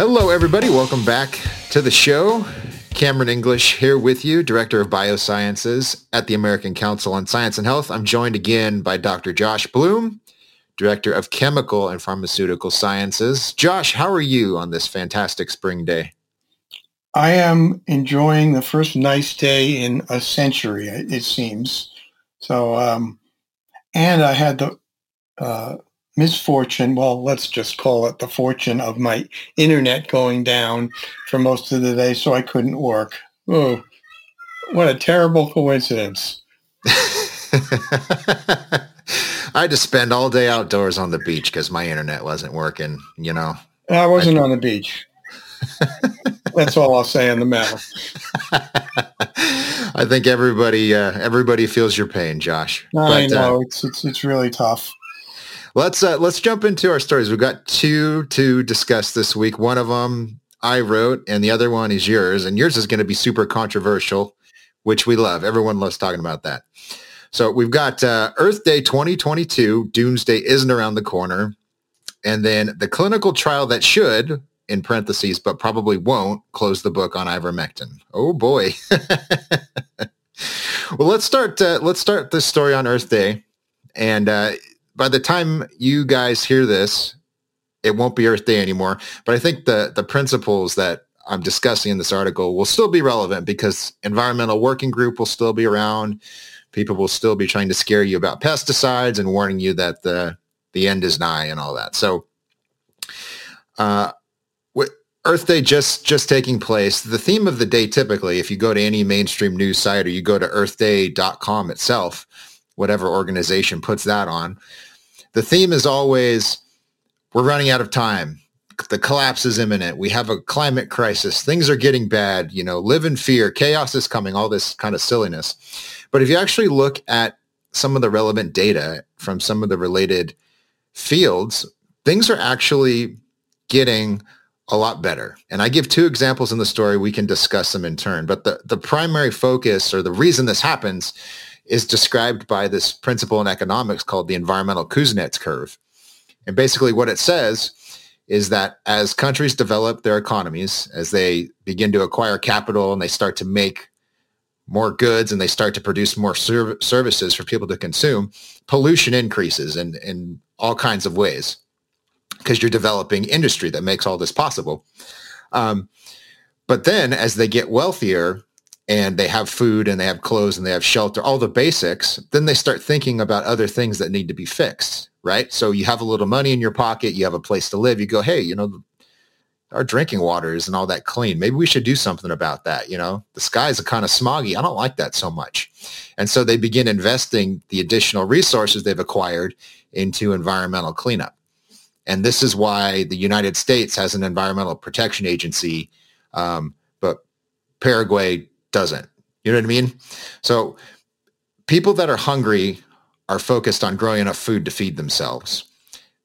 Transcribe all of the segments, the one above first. Hello, everybody. Welcome back to the show. Cameron English here with you, Director of Biosciences at the American Council on Science and Health. I'm joined again by Dr. Josh Bloom, Director of Chemical and Pharmaceutical Sciences. Josh, how are you on this fantastic spring day? I am enjoying the first nice day in a century, it seems. So, and I had the misfortune, well, let's just call it the fortune of my internet going down for most of the day, so I couldn't work. Oh, what a terrible coincidence. I had to spend all day outdoors on the beach because my internet wasn't working, you know. I wasn't on the beach. That's all I'll say on the matter. I think everybody feels your pain, Josh. I know. It's really tough. Let's jump into our stories. We've got two to discuss this week. One of them I wrote, and the other one is yours. And yours is going to be super controversial, which we love. Everyone loves talking about that. So we've got Earth Day 2022. Doomsday isn't around the corner. And then the clinical trial that should, in parentheses, but probably won't, close the book on ivermectin. Oh, boy. Well, let's start this story on Earth Day. And by the time you guys hear this, it won't be Earth Day anymore. But I think the principles that I'm discussing in this article will still be relevant because Environmental Working Group will still be around. People will still be trying to scare you about pesticides and warning you that the end is nigh and all that. So with Earth Day just taking place, the theme of the day typically, if you go to any mainstream news site or you go to EarthDay.com itself, whatever organization puts that on, the theme is always, we're running out of time. The collapse is imminent. We have a climate crisis. Things are getting bad. You know, live in fear. Chaos is coming. All this kind of silliness. But if you actually look at some of the relevant data from some of the related fields, things are actually getting a lot better. And I give two examples in the story. We can discuss them in turn. But the primary focus or the reason this happens is described by this principle in economics called the Environmental Kuznets curve. And basically what it says is that as countries develop their economies, as they begin to acquire capital and they start to make more goods and they start to produce more services for people to consume, pollution increases in all kinds of ways because you're developing industry that makes all this possible. But then as they get wealthier and they have food and they have clothes and they have shelter, all the basics, then they start thinking about other things that need to be fixed. Right. So you have a little money in your pocket. You have a place to live. You go, hey, you know, our drinking water isn't all that clean. Maybe we should do something about that. You know, the skies are kind of smoggy. I don't like that so much. And so they begin investing the additional resources they've acquired into environmental cleanup. And this is why the United States has an Environmental Protection Agency, but Paraguay doesn't. You know what I mean? So people that are hungry are focused on growing enough food to feed themselves.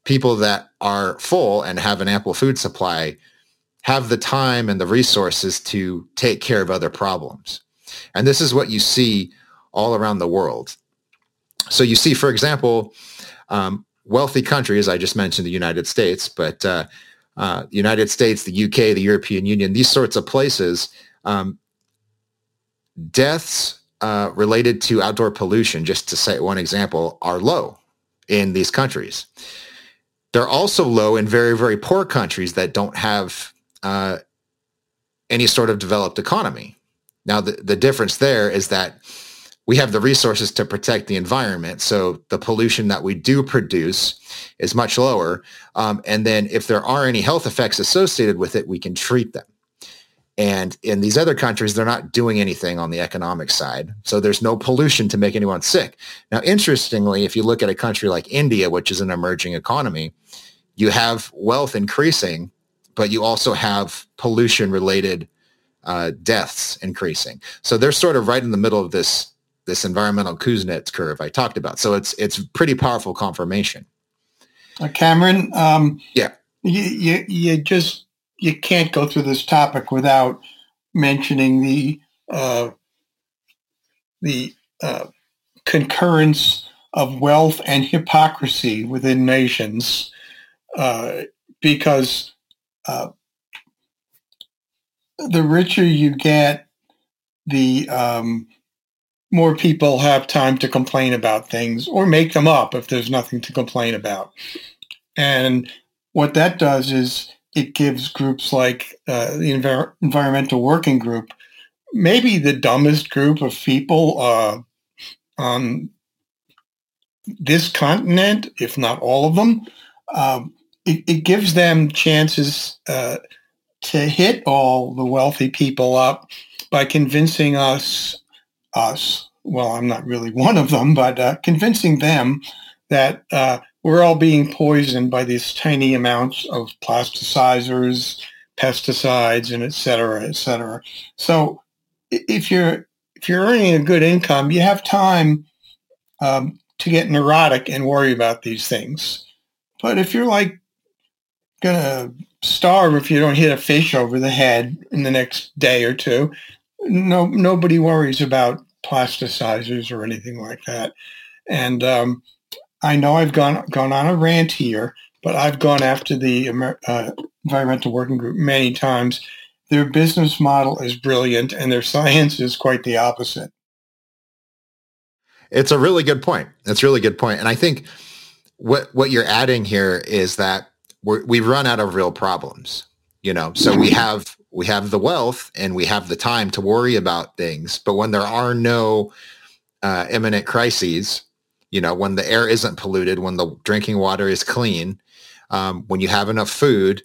People that are full and have an ample food supply have the time and the resources to take care of other problems. And this is what you see all around the world. So you see, for example, wealthy countries, I just mentioned the United States, but the United States, the UK, the European Union, these sorts of places, deaths related to outdoor pollution, just to cite one example, are low in these countries. They're also low in very, very poor countries that don't have any sort of developed economy. Now, the difference there is that we have the resources to protect the environment, so the pollution that we do produce is much lower. And then if there are any health effects associated with it, we can treat them. And in these other countries, they're not doing anything on the economic side. So there's no pollution to make anyone sick. Now, interestingly, if you look at a country like India, which is an emerging economy, you have wealth increasing, but you also have pollution-related deaths increasing. So they're sort of right in the middle of this environmental Kuznets curve I talked about. So it's pretty powerful confirmation. Cameron, yeah, you just... You can't go through this topic without mentioning the concurrence of wealth and hypocrisy within nations, because the richer you get, the more people have time to complain about things or make them up if there's nothing to complain about. And what that does is it gives groups like the Environmental Working Group, maybe the dumbest group of people on this continent, if not all of them, it gives them chances to hit all the wealthy people up by convincing us, well, I'm not really one of them, but convincing them that we're all being poisoned by these tiny amounts of plasticizers, pesticides, and et cetera, et cetera. So if you're earning a good income, you have time to get neurotic and worry about these things. But if you're like going to starve if you don't hit a fish over the head in the next day or two, nobody worries about plasticizers or anything like that. And I know I've gone on a rant here, but I've gone after the Environmental Working Group many times. Their business model is brilliant, and their science is quite the opposite. It's a really good point. That's a really good point. And I think what you're adding here is that we've run out of real problems, you know? So we have the wealth and we have the time to worry about things, but when there are no imminent crises, you know, when the air isn't polluted, when the drinking water is clean, when you have enough food,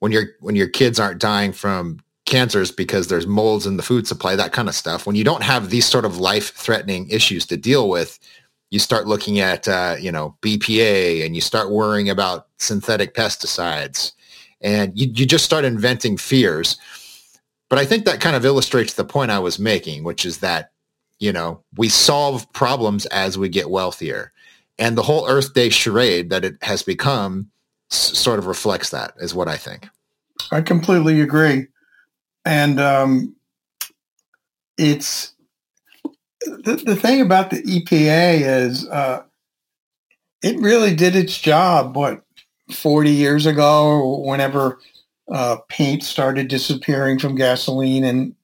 when your kids aren't dying from cancers because there's molds in the food supply, that kind of stuff. When you don't have these sort of life-threatening issues to deal with, you start looking at, BPA, and you start worrying about synthetic pesticides, and you just start inventing fears. But I think that kind of illustrates the point I was making, which is that, you know, we solve problems as we get wealthier, and the whole Earth Day charade that it has become sort of reflects that, is what I think. I completely agree. And it's the thing about the EPA is it really did its job, 40 years ago, whenever paint started disappearing from gasoline, and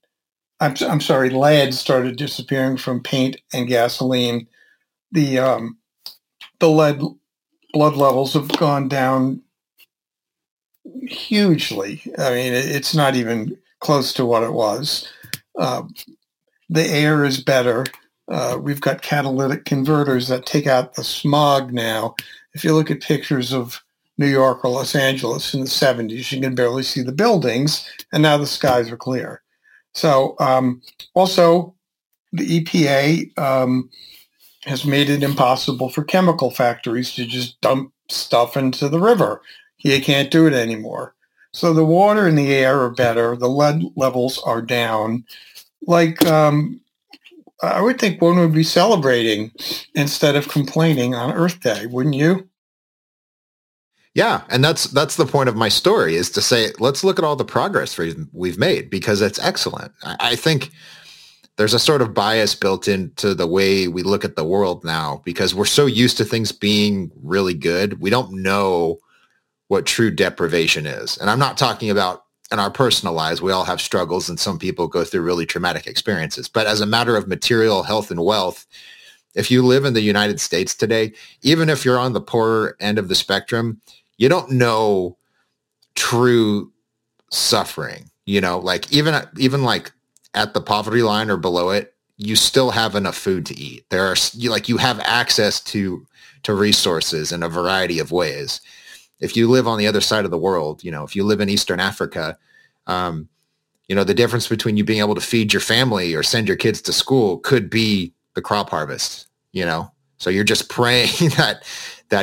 I'm sorry, lead started disappearing from paint and gasoline. The lead blood levels have gone down hugely. I mean, it's not even close to what it was. The air is better. We've got catalytic converters that take out the smog now. If you look at pictures of New York or Los Angeles in the 70s, you can barely see the buildings, and now the skies are clear. So also, the EPA has made it impossible for chemical factories to just dump stuff into the river. You can't do it anymore. So the water and the air are better. The lead levels are down. I would think one would be celebrating instead of complaining on Earth Day, wouldn't you? Yeah, and that's the point of my story, is to say, let's look at all the progress we've made, because it's excellent. I think there's a sort of bias built into the way we look at the world now, because we're so used to things being really good. We don't know what true deprivation is. And I'm not talking about in our personal lives. We all have struggles, and some people go through really traumatic experiences. But as a matter of material health and wealth, if you live in the United States today, even if you're on the poorer end of the spectrum, you don't know true suffering, you know, like even like at the poverty line or below it, you still have enough food to eat. You have access to resources in a variety of ways. If you live on the other side of the world, you know, if you live in Eastern Africa, you know, the difference between you being able to feed your family or send your kids to school could be the crop harvest, you know? So you're just praying that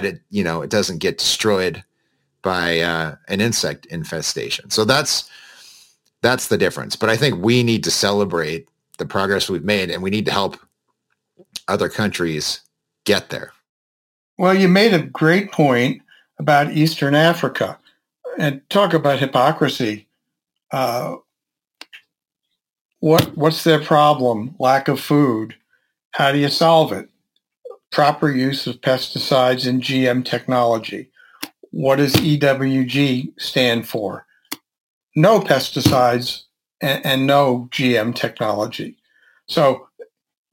it, you know, it doesn't get destroyed by an insect infestation. So that's the difference. But I think we need to celebrate the progress we've made, and we need to help other countries get there. Well, you made a great point about Eastern Africa, and talk about hypocrisy. What's their problem? Lack of food. How do you solve it? Proper use of pesticides and GM technology. What does EWG stand for? no pesticides and no GM technology. So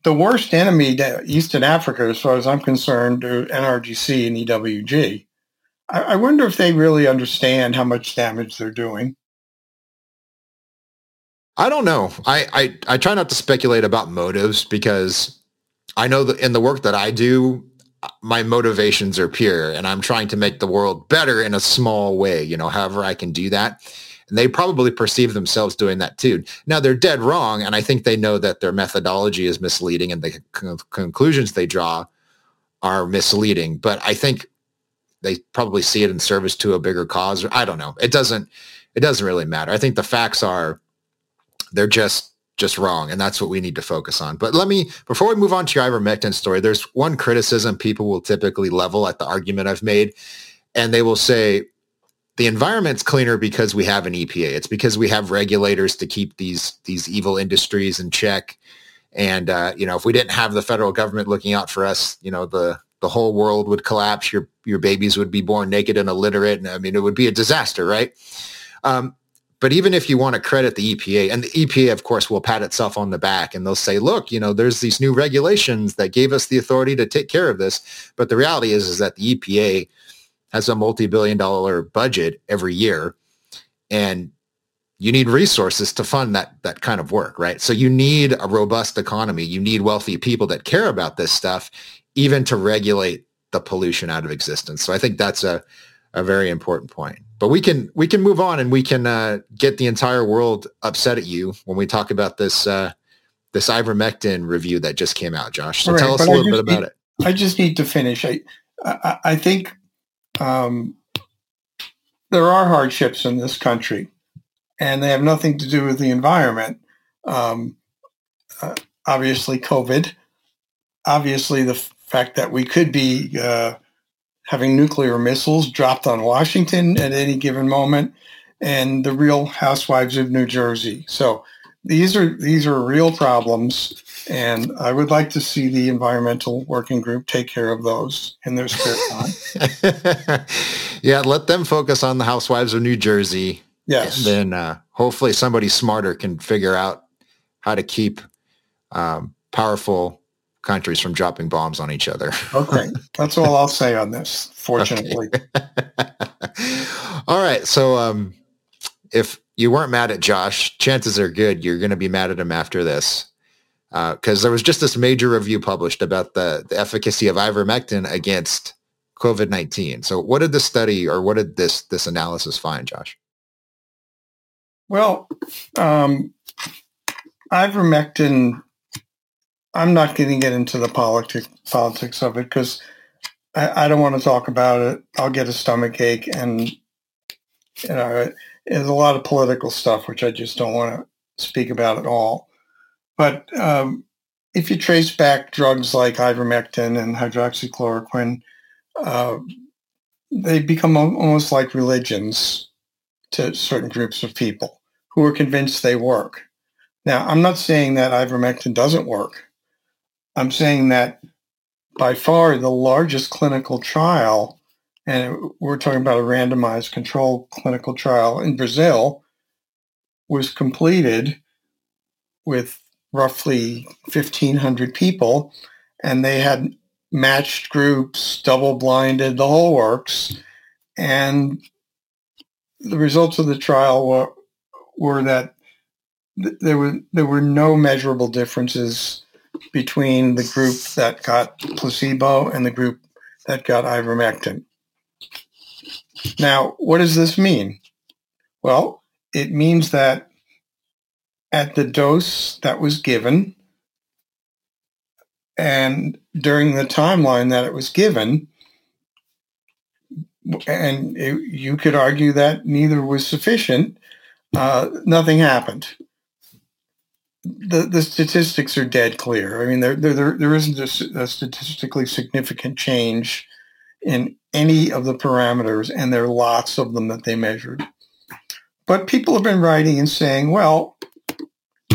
the worst enemy to Eastern Africa, as far as I'm concerned, are NRDC and EWG. I wonder if they really understand how much damage they're doing. I don't know. I try not to speculate about motives because I know that in the work that I do, my motivations are pure and I'm trying to make the world better in a small way, you know, however I can do that. And they probably perceive themselves doing that too. Now they're dead wrong. And I think they know that their methodology is misleading and the conclusions they draw are misleading, but I think they probably see it in service to a bigger cause. I don't know. It doesn't really matter. I think the facts are they're just wrong. And that's what we need to focus on. But before we move on to your ivermectin story, there's one criticism people will typically level at the argument I've made. And they will say the environment's cleaner because we have an EPA. It's because we have regulators to keep these evil industries in check. And, if we didn't have the federal government looking out for us, you know, the whole world would collapse. Your babies would be born naked and illiterate. And I mean, it would be a disaster, right? But even if you want to credit the EPA, and the EPA, of course, will pat itself on the back and they'll say, look, you know, there's these new regulations that gave us the authority to take care of this. But the reality is that the EPA has a multi-billion-dollar budget every year, and you need resources to fund that kind of work, right? So you need a robust economy. You need wealthy people that care about this stuff, even to regulate the pollution out of existence. So I think that's a very important point. But we can move on and we can get the entire world upset at you when we talk about this ivermectin review that just came out, Josh. So tell us a little bit about it. I just need to finish. I think there are hardships in this country, and they have nothing to do with the environment. Obviously, COVID. Obviously, the fact that we could be having nuclear missiles dropped on Washington at any given moment, and the Real Housewives of New Jersey. So these are real problems, and I would like to see the Environmental Working Group take care of those in their spare time. Yeah, let them focus on the Housewives of New Jersey. Yes. And then hopefully somebody smarter can figure out how to keep powerful countries from dropping bombs on each other. Okay. That's all I'll say on this, fortunately. Okay. All right. So if you weren't mad at Josh, chances are good you're going to be mad at him after this, because there was just this major review published about the efficacy of ivermectin against COVID-19. So what did this study, or what did this analysis find, Josh? Well, ivermectin, I'm not going to get into the politics of it because I don't want to talk about it. I'll get a stomach ache, and there's a lot of political stuff which I just don't want to speak about at all. But if you trace back drugs like ivermectin and hydroxychloroquine, they become almost like religions to certain groups of people who are convinced they work. Now, I'm not saying that ivermectin doesn't work. I'm saying that by far the largest clinical trial, and we're talking about a randomized controlled clinical trial in Brazil, was completed with roughly 1,500 people, and they had matched groups, double-blinded, the whole works, and the results of the trial were that there were no measurable differences between the group that got placebo and the group that got ivermectin. Now, what does this mean? Well, it means that at the dose that was given and during the timeline that it was given, and you could argue that neither was sufficient, nothing happened. The statistics are dead clear. I mean, there isn't a statistically significant change in any of the parameters, and there are lots of them that they measured. But people have been writing and saying, well,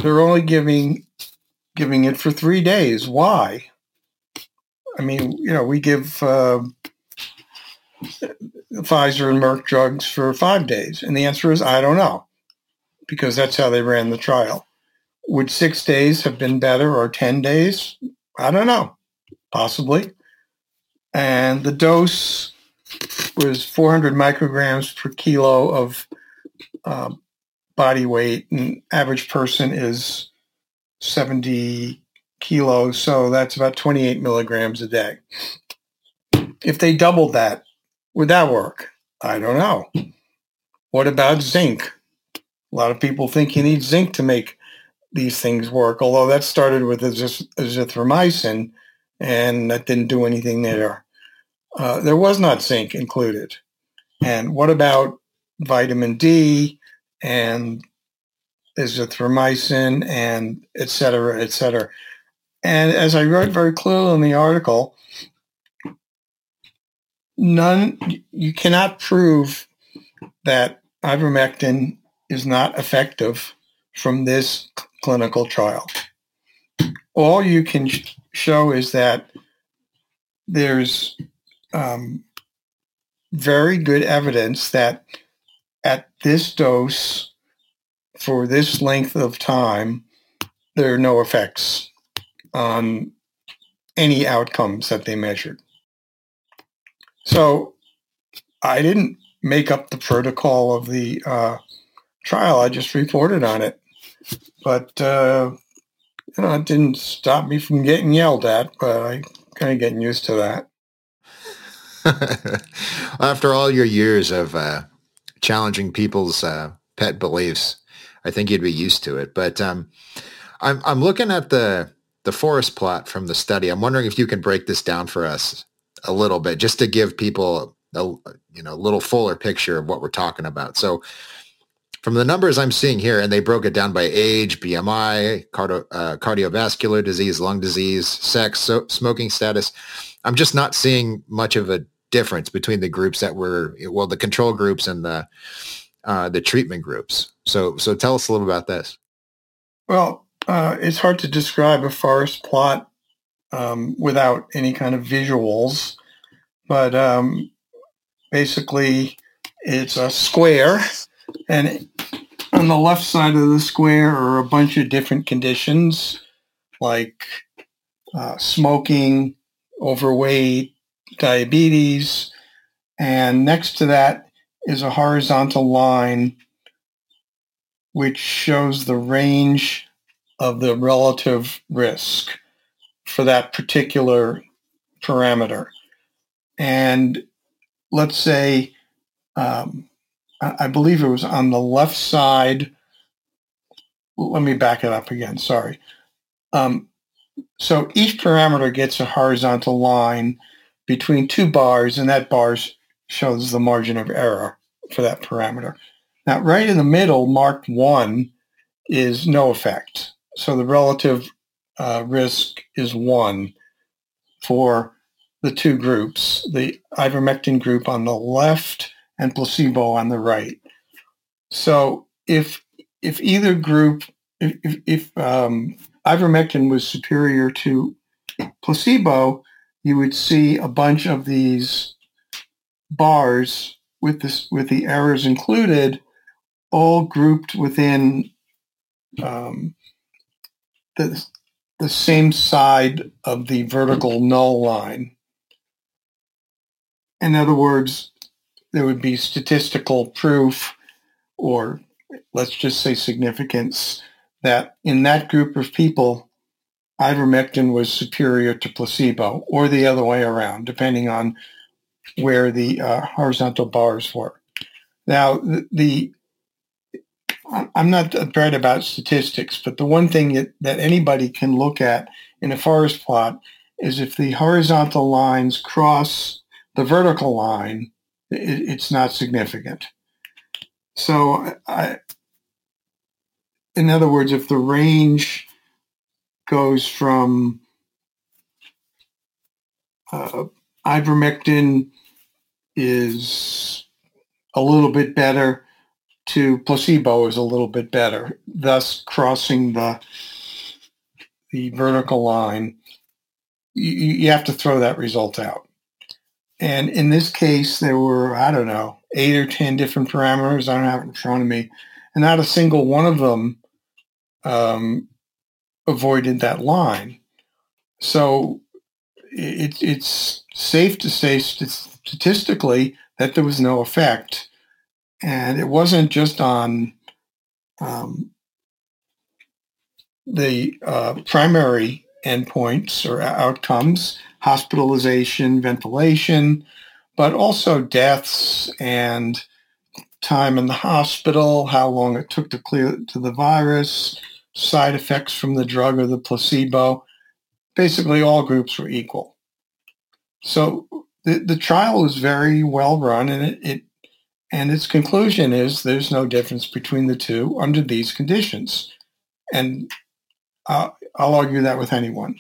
they're only giving it for 3 days. Why? I mean, you know, we give Pfizer and Merck drugs for 5 days, and the answer is, I don't know. because that's how they ran the trial. Would 6 days have been better or 10 days? I don't know, possibly. And the dose was 400 micrograms per kilo of body weight, and average person is 70 kilos, so that's about 28 milligrams a day. If they doubled that, would that work? I don't know. What about zinc? A lot of people think you need zinc to make these things work, although that started with azithromycin, and that didn't do anything there. There was not zinc included. And what about vitamin D and azithromycin and et cetera, et cetera? And as I wrote very clearly in the article, you cannot prove that ivermectin is not effective from this clinical trial. All you can show is that there's very good evidence that at this dose for this length of time, there are no effects on any outcomes that they measured. So I didn't make up the protocol of the trial. I just reported on it. But it didn't stop me from getting yelled at, but I'm kind of getting used to that. After all your years of challenging people's pet beliefs, I think you'd be used to it. But I'm looking at the forest plot from the study. I'm wondering if you can break this down for us a little bit, just to give people a little fuller picture of what we're talking about. So from the numbers I'm seeing here, and they broke it down by age, BMI, cardiovascular disease, lung disease, sex, smoking status, I'm just not seeing much of a difference between the groups that were, well, the control groups and the treatment groups. So tell us a little about this. Well, it's hard to describe a forest plot without any kind of visuals, but basically it's a square, and on the left side of the square are a bunch of different conditions like smoking, overweight, diabetes, and next to that is a horizontal line which shows the range of the relative risk for that particular parameter. And let's say, I believe it was on the left side. Let me back it up again. Sorry. So each parameter gets a horizontal line between two bars, and that bar shows the margin of error for that parameter. Now, right in the middle, marked 1, is no effect. So the relative risk is 1 for the two groups, the ivermectin group on the left and placebo on the right. So if either group, if ivermectin was superior to placebo, you would see a bunch of these bars with the errors included, all grouped within the same side of the vertical null line. In other words, there would be statistical proof, or let's just say significance, that in that group of people, ivermectin was superior to placebo, or the other way around, depending on where the horizontal bars were. Now, I'm not bad about statistics, but the one thing that anybody can look at in a forest plot is if the horizontal lines cross the vertical line, it's not significant. So, in other words, if the range goes from ivermectin is a little bit better to placebo is a little bit better, thus crossing the vertical line, you have to throw that result out. And in this case, there were, 8 or 10 different parameters. I don't have it in front of me. and not a single one of them avoided that line. So it's safe to say statistically that there was no effect, and it wasn't just on the primary endpoints or outcomes, hospitalization, ventilation, but also deaths and time in the hospital, how long it took to clear to the virus, side effects from the drug or the placebo. Basically, all groups were equal. So the trial was very well run, and and its conclusion is there's no difference between the two under these conditions. And I'll argue that with anyone.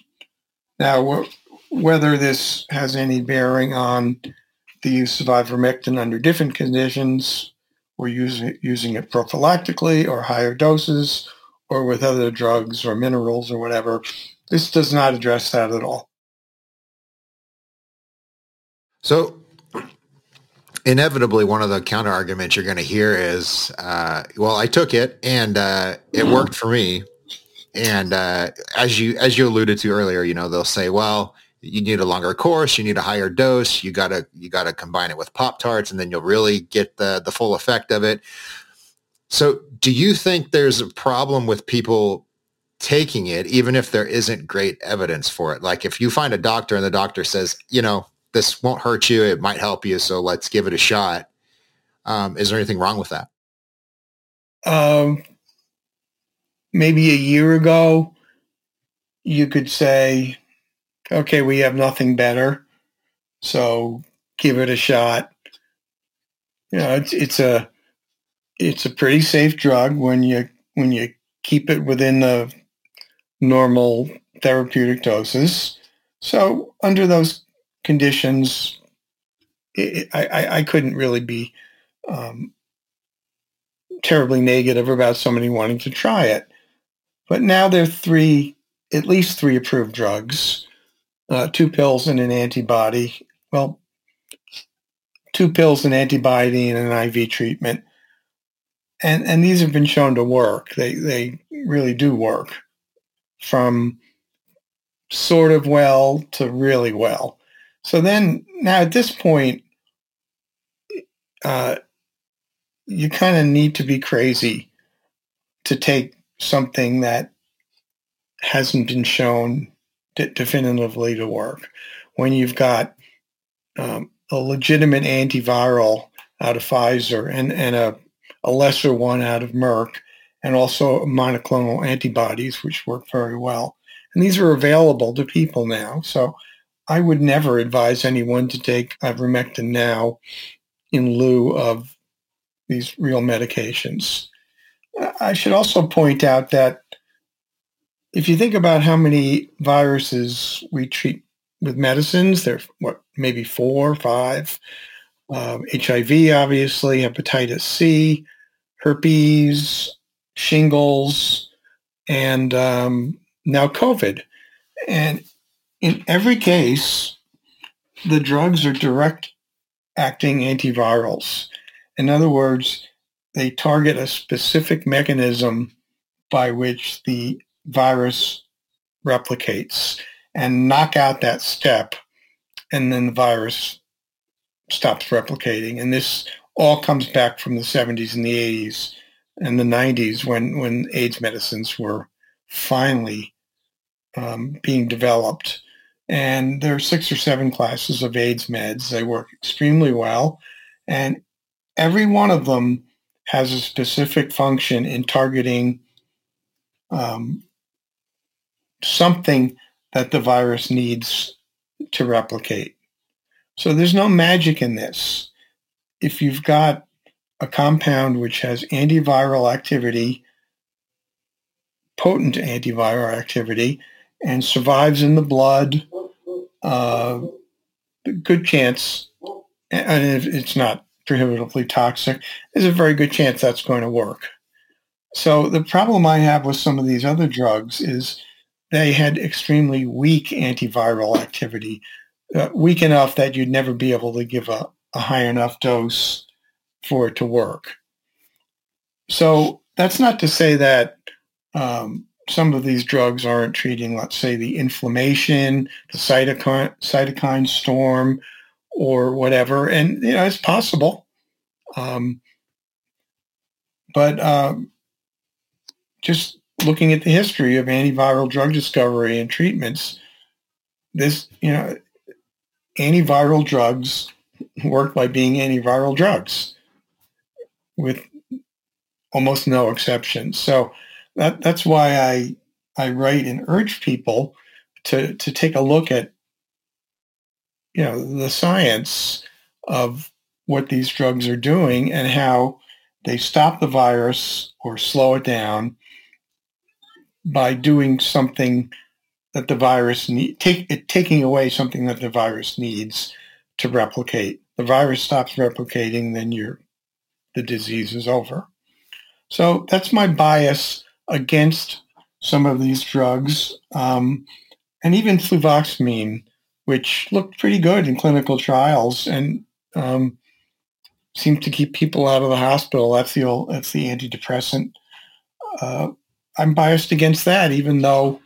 Now, whether this has any bearing on the use of ivermectin under different conditions, or using it prophylactically or higher doses or with other drugs or minerals or whatever, this does not address that at all. So inevitably, one of the counter-arguments you're going to hear is, well, I took it and it worked for me. And as you alluded to earlier, you know, they'll say, well, you need a longer course, you need a higher dose, you gotta combine it with Pop-Tarts, and then you'll really get the full effect of it. So do you think there's a problem with people taking it, even if there isn't great evidence for it? Like if you find a doctor and the doctor says, you know, this won't hurt you, it might help you, so let's give it a shot. Is there anything wrong with that? Maybe a year ago, you could say, okay, we have nothing better, so give it a shot. You know, it's a pretty safe drug when you keep it within the normal therapeutic doses. So under those conditions, I couldn't really be terribly negative about somebody wanting to try it. But now there are at least three approved drugs, two pills and an antibody. Well, two pills, an antibody, and an IV treatment. And these have been shown to work. They really do work, from sort of well to really well. So then now at this point, you kind of need to be crazy to take something that hasn't been shown definitively to work. When you've got a legitimate antiviral out of Pfizer and a lesser one out of Merck, and also monoclonal antibodies, which work very well. And these are available to people now. So I would never advise anyone to take ivermectin now in lieu of these real medications. I should also point out that if you think about how many viruses we treat with medicines, there are, maybe 4 or 5. HIV, obviously, hepatitis C, herpes, shingles, and now COVID. And in every case, the drugs are direct-acting antivirals. In other words, they target a specific mechanism by which the virus replicates and knock out that step, and then the virus stops replicating. And this all comes back from the 70s and the 80s and the 90s when AIDS medicines were finally being developed. And there are 6 or 7 classes of AIDS meds. They work extremely well. And every one of them has a specific function in targeting something that the virus needs to replicate. So there's no magic in this. If you've got a compound which has antiviral activity, potent antiviral activity, and survives in the blood, good chance, and if it's not prohibitively toxic, there's a very good chance that's going to work. So the problem I have with some of these other drugs is they had extremely weak antiviral activity, weak enough that you'd never be able to give a high enough dose for it to work. So That's not to say that some of these drugs aren't treating, let's say, the inflammation, the cytokine storm, or whatever. And, you know, it's possible. But just looking at the history of antiviral drug discovery and treatments, this, you know, antiviral drugs work by being antiviral drugs with almost no exceptions. So that's why I write and urge people to take a look at, you know, the science of what these drugs are doing and how they stop the virus or slow it down by doing something that the virus needs, taking away something that the virus needs to replicate. The virus stops replicating, then the disease is over. So that's my bias against some of these drugs, and even fluvoxamine, which looked pretty good in clinical trials and seems to keep people out of the hospital. That's the antidepressant. I'm biased against that, even though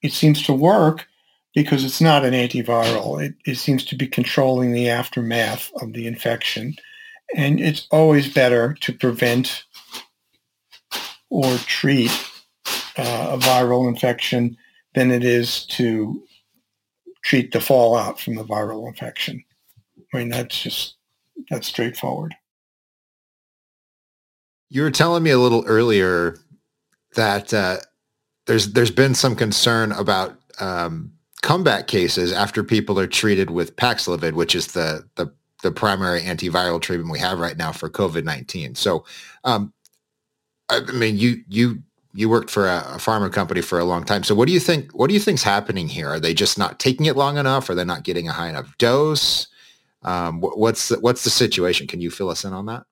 it seems to work because it's not an antiviral. It seems to be controlling the aftermath of the infection. And it's always better to prevent or treat a viral infection than it is to treat the fallout from the viral infection. I mean, that's straightforward. You were telling me a little earlier that there's been some concern about comeback cases after people are treated with Paxlovid, which is the primary antiviral treatment we have right now for COVID-19. So, I mean, you worked for a pharma company for a long time. So what do you think? What do you think's happening here? Are they just not taking it long enough? Are they not getting a high enough dose? What's the situation? Can you fill us in on that?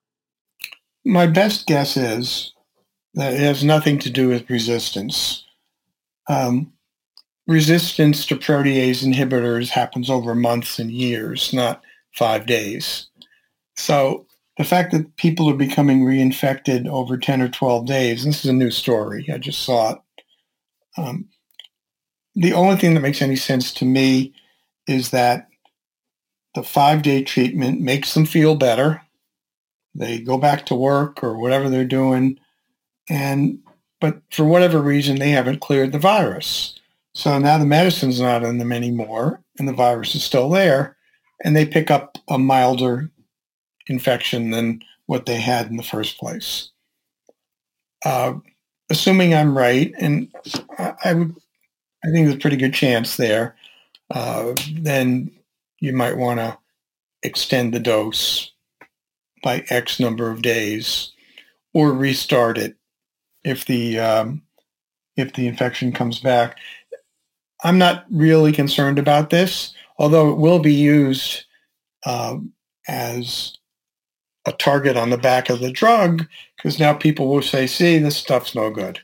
My best guess is that it has nothing to do with resistance. Resistance to protease inhibitors happens over months and years, not 5 days. So the fact that people are becoming reinfected over 10 or 12 days, this is a new story. I just saw it. The only thing that makes any sense to me is that the 5-day treatment makes them feel better. They go back to work or whatever they're doing. But for whatever reason, they haven't cleared the virus. So now the medicine's not in them anymore, and the virus is still there, and they pick up a milder infection than what they had in the first place. Assuming I'm right, and I think there's a pretty good chance there, then you might want to extend the dose by X number of days or restart it if the infection comes back. I'm not really concerned about this, although it will be used as a target on the back of the drug, because now people will say, see, this stuff's no good.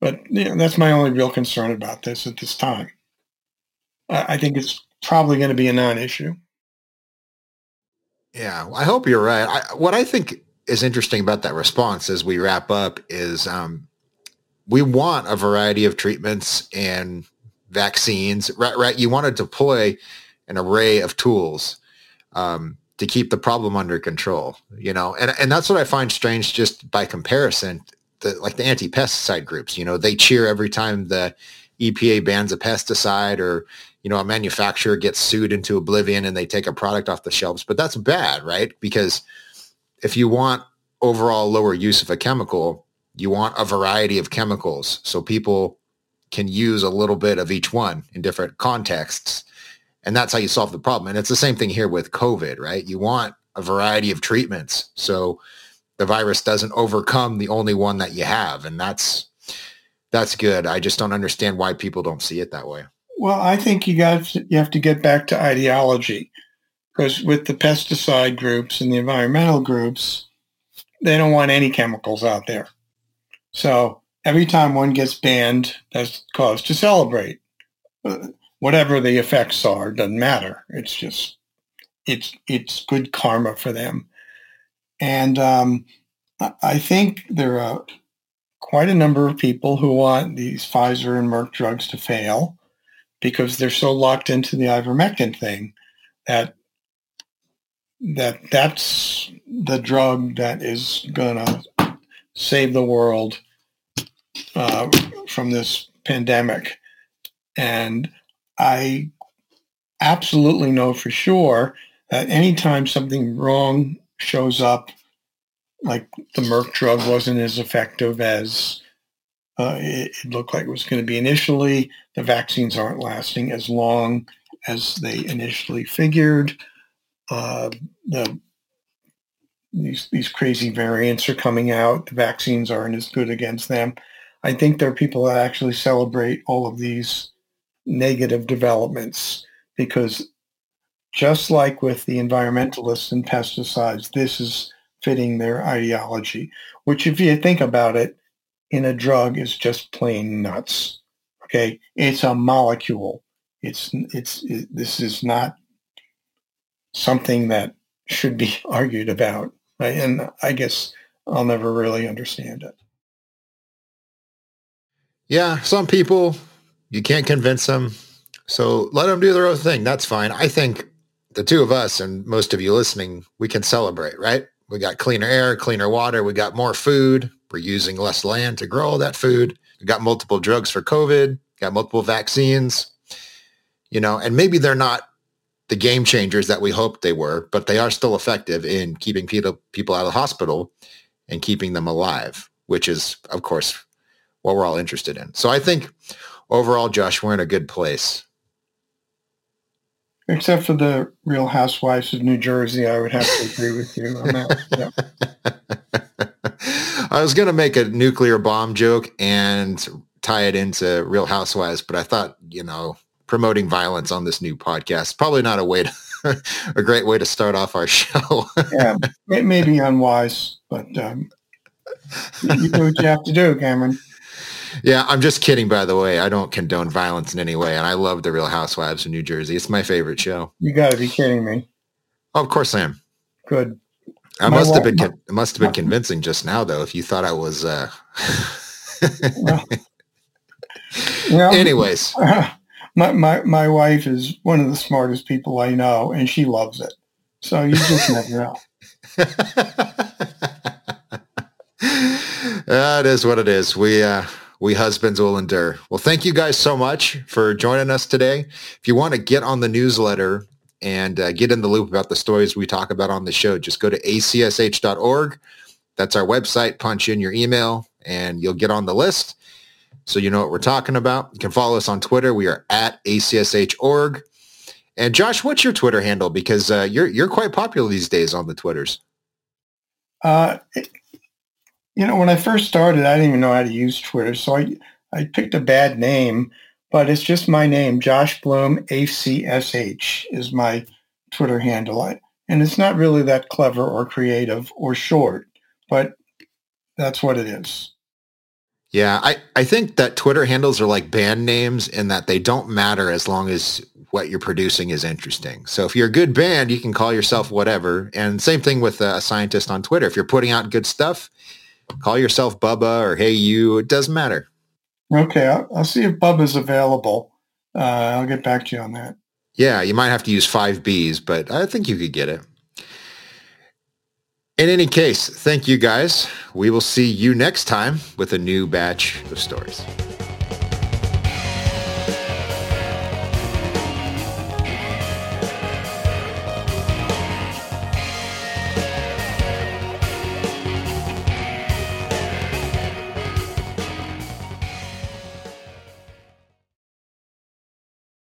But you know, that's my only real concern about this at this time. I think it's probably going to be a non-issue. Yeah, I hope you're right. What I think is interesting about that response as we wrap up is we want a variety of treatments and vaccines, right? You want to deploy an array of tools to keep the problem under control, you know? And that's what I find strange just by comparison, the anti-pesticide groups, you know, they cheer every time the EPA bans a pesticide or, you know, a manufacturer gets sued into oblivion and they take a product off the shelves. But that's bad, right? Because if you want overall lower use of a chemical, you want a variety of chemicals so people can use a little bit of each one in different contexts. And that's how you solve the problem. And it's the same thing here with COVID, right? You want a variety of treatments so the virus doesn't overcome the only one that you have. And that's good. I just don't understand why people don't see it that way. Well, I think you have to get back to ideology, because with the pesticide groups and the environmental groups, they don't want any chemicals out there. So every time one gets banned, that's cause to celebrate. Whatever the effects are, doesn't matter. It's just, it's good karma for them. And I think there are quite a number of people who want these Pfizer and Merck drugs to fail because they're so locked into the ivermectin thing that's the drug that is going to save the world from this pandemic. And I absolutely know for sure that anytime something wrong shows up, like the Merck drug wasn't as effective as it looked like it was going to be initially, the vaccines aren't lasting as long as they initially figured, these crazy variants are coming out, the vaccines aren't as good against them. I think there are people that actually celebrate all of these negative developments because just like with the environmentalists and pesticides, this is fitting their ideology, which if you think about it, in a drug is just plain nuts. Okay? It's a molecule. This is not something that should be argued about. Right? And I guess I'll never really understand it. Yeah, some people, you can't convince them. So let them do their own thing. That's fine. I think the two of us and most of you listening, we can celebrate, right? We got cleaner air, cleaner water. We got more food. We're using less land to grow all that food. We got multiple drugs for COVID, got multiple vaccines, and maybe they're not the game changers that we hoped they were, but they are still effective in keeping people out of the hospital and keeping them alive, which is, of course, what we're all interested in. So I think overall, Josh, we're in a good place. Except for the Real Housewives of New Jersey, I would have to agree with you on that. Yeah. I was going to make a nuclear bomb joke and tie it into Real Housewives, but I thought, promoting violence on this new podcast, probably not a great way to start off our show. Yeah, it may be unwise, but you do what you have to do, Cameron. Yeah, I'm just kidding, by the way. I don't condone violence in any way, and I love The Real Housewives of New Jersey. It's my favorite show. You got to be kidding me. Oh, of course I am. Good. I must have been convincing just now, though, if you thought I was... Anyways. My wife is one of the smartest people I know, and she loves it. So you just never know. It is what it is. We husbands will endure. Well, thank you guys so much for joining us today. If you want to get on the newsletter and get in the loop about the stories we talk about on the show, just go to acsh.org. That's our website. Punch in your email, and you'll get on the list. So you know what we're talking about. You can follow us on Twitter. We are at ACSH.org. And Josh, what's your Twitter handle? Because you're quite popular these days on the Twitters. When I first started, I didn't even know how to use Twitter. So I picked a bad name, but it's just my name. Josh Bloom, ACSH is my Twitter handle. And it's not really that clever or creative or short, but that's what it is. Yeah, I think that Twitter handles are like band names in that they don't matter as long as what you're producing is interesting. So if you're a good band, you can call yourself whatever. And same thing with a scientist on Twitter. If you're putting out good stuff, call yourself Bubba or Hey You. It doesn't matter. Okay, I'll see if Bubba's available. I'll get back to you on that. Yeah, you might have to use 5 B's, but I think you could get it. In any case, thank you guys. We will see you next time with a new batch of stories.